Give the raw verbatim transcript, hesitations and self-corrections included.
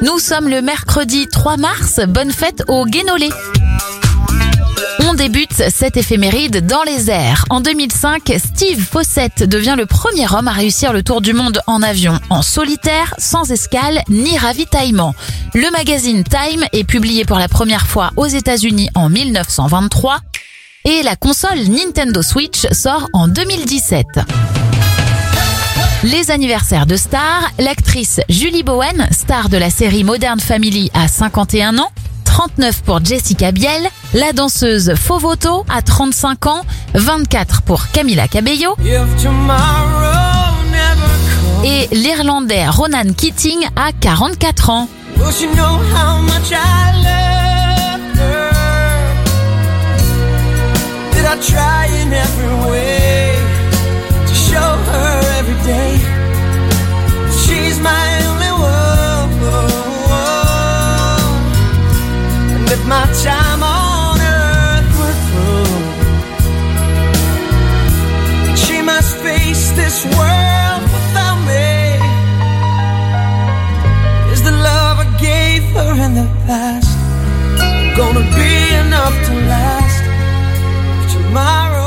Nous sommes le mercredi trois mars, bonne fête aux Guénolés. On débute cette éphéméride dans les airs. En deux mille cinq, Steve Fossett devient le premier homme à réussir le tour du monde en avion, en solitaire, sans escale ni ravitaillement. Le magazine Time est publié pour la première fois aux États-Unis en mille neuf cent vingt-trois et la console Nintendo Switch sort en deux mille dix-sept. Les anniversaires de stars, l'actrice Julie Bowen, star de la série Modern Family à cinquante et un ans, trente-neuf pour Jessica Biel, la danseuse Fovoto à trente-cinq ans, vingt-quatre pour Camila Cabello et l'Irlandais Ronan Keating à quarante-quatre ans. My time on earth were through, she must face this world without me. Is the love I gave her in the past gonna be enough to last tomorrow?